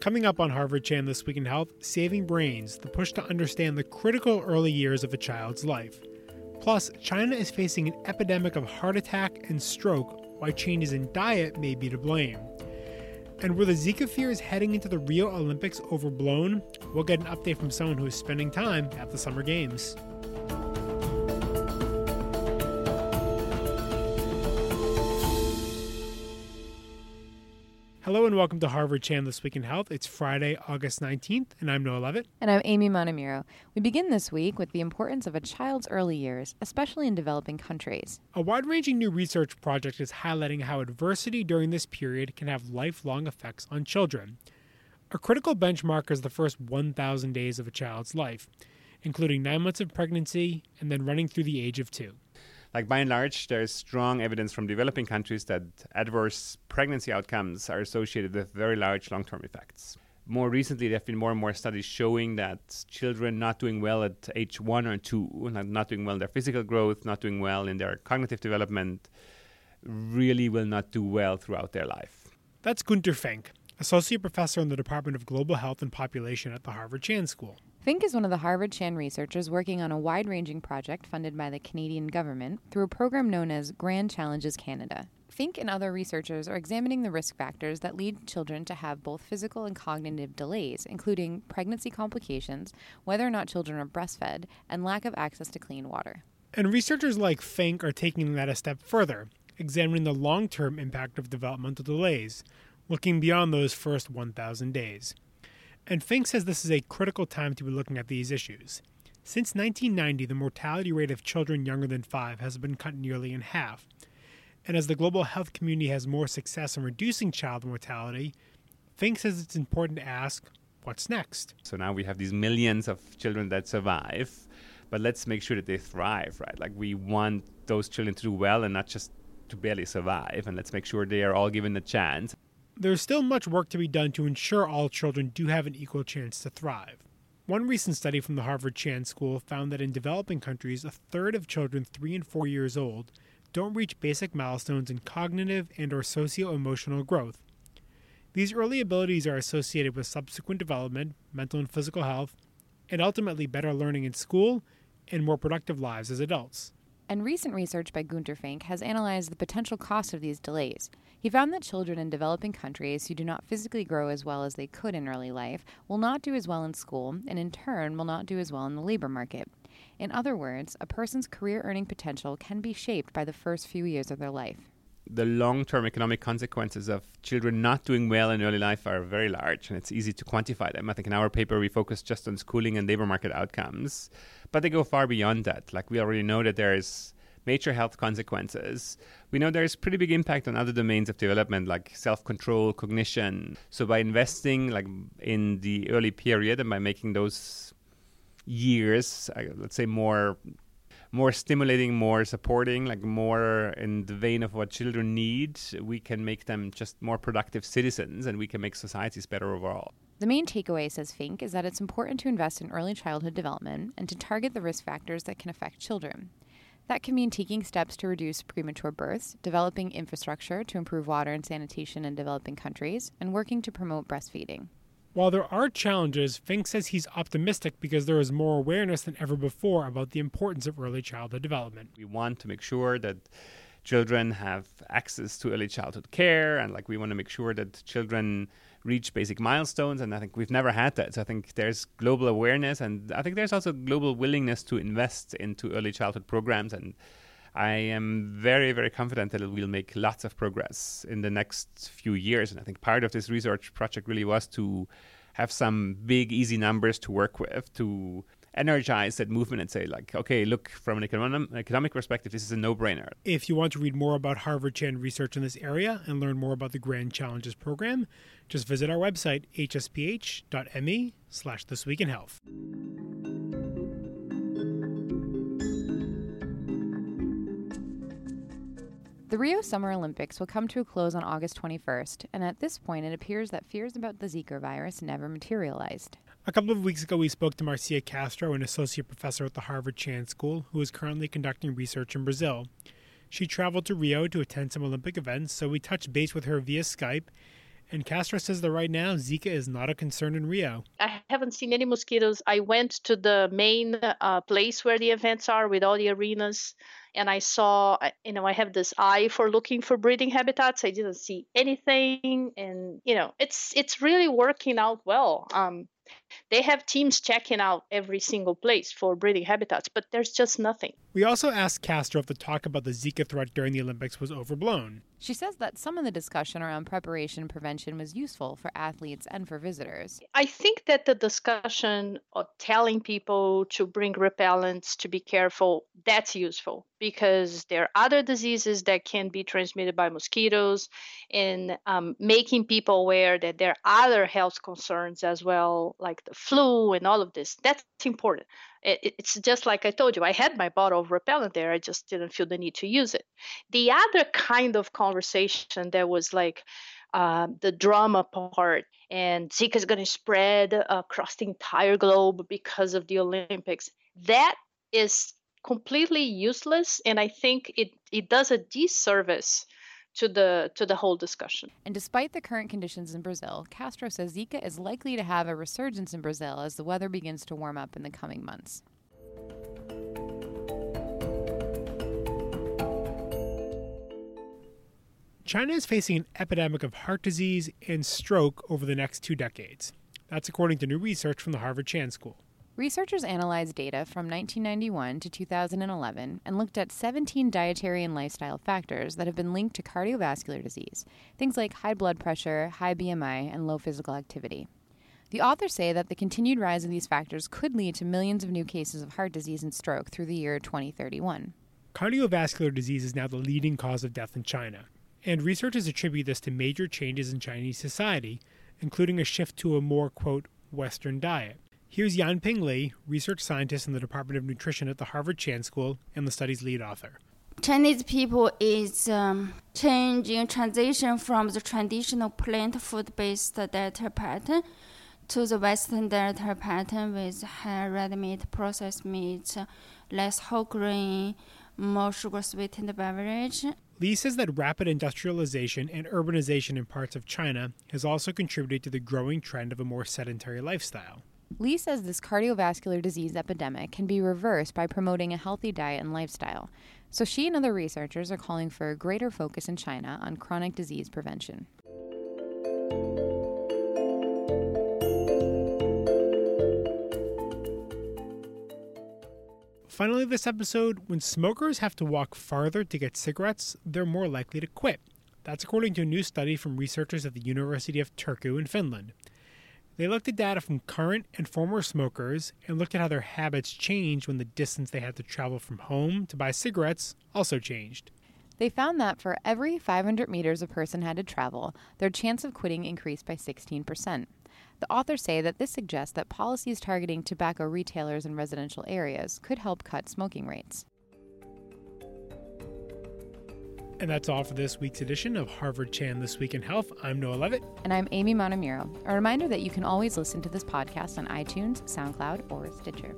Coming up on Harvard Chan This Week in Health, Saving Brains, the push to understand the critical early years of a child's life. Plus, China is facing an epidemic of heart attack and stroke, why changes in diet may be to blame. And were the Zika fears heading into the Rio Olympics overblown? We'll get an update from someone who is spending time at the Summer Games. Hello and welcome to Harvard Chan This Week in Health. It's Friday, August 19th, and I'm Noah Levitt. And I'm Amy Montemuro. We begin this week with the importance of a child's early years, especially in developing countries. A wide-ranging new research project is highlighting how adversity during this period can have lifelong effects on children. A critical benchmark is the first 1,000 days of a child's life, including 9 months of pregnancy and then running through the age of two. By and large, there is strong evidence from developing countries that adverse pregnancy outcomes are associated with very large long-term effects. More recently, there have been more and more studies showing that children not doing well at age 1 or 2, not doing well in their physical growth, not doing well in their cognitive development, really will not do well throughout their life. That's Gunther Fink, associate professor in the Department of Global Health and Population at the Harvard Chan School. Fink is one of the Harvard Chan researchers working on a wide-ranging project funded by the Canadian government through a program known as Grand Challenges Canada. Fink and other researchers are examining the risk factors that lead children to have both physical and cognitive delays, including pregnancy complications, whether or not children are breastfed, and lack of access to clean water. And researchers like Fink are taking that a step further, examining the long-term impact of developmental delays, looking beyond those first 1,000 days. And Fink says this is a critical time to be looking at these issues. Since 1990, the mortality rate of children younger than 5 has been cut nearly in half. And as the global health community has more success in reducing child mortality, Fink says it's important to ask, what's next? So now we have these millions of children that survive, but let's make sure that they thrive, right? We want those children to do well and not just to barely survive, and let's make sure they are all given a chance. There's still much work to be done to ensure all children do have an equal chance to thrive. One recent study from the Harvard Chan School found that in developing countries, a third of children 3 and 4 years old don't reach basic milestones in cognitive and/or socio-emotional growth. These early abilities are associated with subsequent development, mental and physical health, and ultimately better learning in school and more productive lives as adults. And recent research by Gunther Fink has analyzed the potential cost of these delays. He found that children in developing countries who do not physically grow as well as they could in early life will not do as well in school and in turn will not do as well in the labor market. In other words, a person's career earning potential can be shaped by the first few years of their life. The long-term economic consequences of children not doing well in early life are very large, and it's easy to quantify them. I think in our paper, we focus just on schooling and labor market outcomes, but they go far beyond that. We already know that there is major health consequences. We know there is pretty big impact on other domains of development, like self-control, cognition. So by investing in the early period and by making those years, let's say more stimulating, more supporting, more in the vein of what children need, we can make them just more productive citizens and we can make societies better overall. The main takeaway, says Fink, is that it's important to invest in early childhood development and to target the risk factors that can affect children. That can mean taking steps to reduce premature births, developing infrastructure to improve water and sanitation in developing countries, and working to promote breastfeeding. While there are challenges, Fink says he's optimistic because there is more awareness than ever before about the importance of early childhood development. We want to make sure that children have access to early childhood care, and we want to make sure that children reach basic milestones, and I think we've never had that. So I think there's global awareness, and I think there's also global willingness to invest into early childhood programs, and I am very, very confident that we'll make lots of progress in the next few years. And I think part of this research project really was to have some big, easy numbers to work with, to energize that movement and say, okay, look, from an economic perspective, this is a no-brainer. If you want to read more about Harvard Chan research in this area and learn more about the Grand Challenges program, just visit our website, hsph.me/thisweekinhealth. The Rio Summer Olympics will come to a close on August 21st, and at this point it appears that fears about the Zika virus never materialized. A couple of weeks ago we spoke to Marcia Castro, an associate professor at the Harvard Chan School, who is currently conducting research in Brazil. She traveled to Rio to attend some Olympic events, so we touched base with her via Skype And Castro says that right now, Zika is not a concern in Rio. I haven't seen any mosquitoes. I went to the main place where the events are with all the arenas. And I saw, I have this eye for looking for breeding habitats. I didn't see anything. And, it's really working out well. They have teams checking out every single place for breeding habitats, but there's just nothing. We also asked Castro if the talk about the Zika threat during the Olympics was overblown. She says that some of the discussion around preparation and prevention was useful for athletes and for visitors. I think that the discussion of telling people to bring repellents, to be careful, that's useful because there are other diseases that can be transmitted by mosquitoes, and making people aware that there are other health concerns as well, like the flu and all of this. That's important. It's just like I told you, I had my bottle of repellent there. I just didn't feel the need to use it. The other kind of conversation that was like the drama part, and Zika is going to spread across the entire globe because of the Olympics. That is completely useless, and I think it does a disservice to the whole discussion. And despite the current conditions in Brazil, Castro says Zika is likely to have a resurgence in Brazil as the weather begins to warm up in the coming months. China is facing an epidemic of heart disease and stroke over the next 2 decades. That's according to new research from the Harvard Chan School. Researchers analyzed data from 1991 to 2011 and looked at 17 dietary and lifestyle factors that have been linked to cardiovascular disease, things like high blood pressure, high BMI, and low physical activity. The authors say that the continued rise of these factors could lead to millions of new cases of heart disease and stroke through the year 2031. Cardiovascular disease is now the leading cause of death in China, and researchers attribute this to major changes in Chinese society, including a shift to a more, quote, Western diet. Here's Yanping Li, research scientist in the Department of Nutrition at the Harvard Chan School and the study's lead author. Chinese people is changing transition from the traditional plant food-based dietary pattern to the Western dietary pattern with higher red meat, processed meat, less whole grain, more sugar-sweetened beverage. Li says that rapid industrialization and urbanization in parts of China has also contributed to the growing trend of a more sedentary lifestyle. Lee says this cardiovascular disease epidemic can be reversed by promoting a healthy diet and lifestyle. So she and other researchers are calling for a greater focus in China on chronic disease prevention. Finally, this episode, when smokers have to walk farther to get cigarettes, they're more likely to quit. That's according to a new study from researchers at the University of Turku in Finland. They looked at data from current and former smokers and looked at how their habits changed when the distance they had to travel from home to buy cigarettes also changed. They found that for every 500 meters a person had to travel, their chance of quitting increased by 16%. The authors say that this suggests that policies targeting tobacco retailers in residential areas could help cut smoking rates. And that's all for this week's edition of Harvard Chan This Week in Health. I'm Noah Levitt. And I'm Amy Montemuro. A reminder that you can always listen to this podcast on iTunes, SoundCloud, or Stitcher.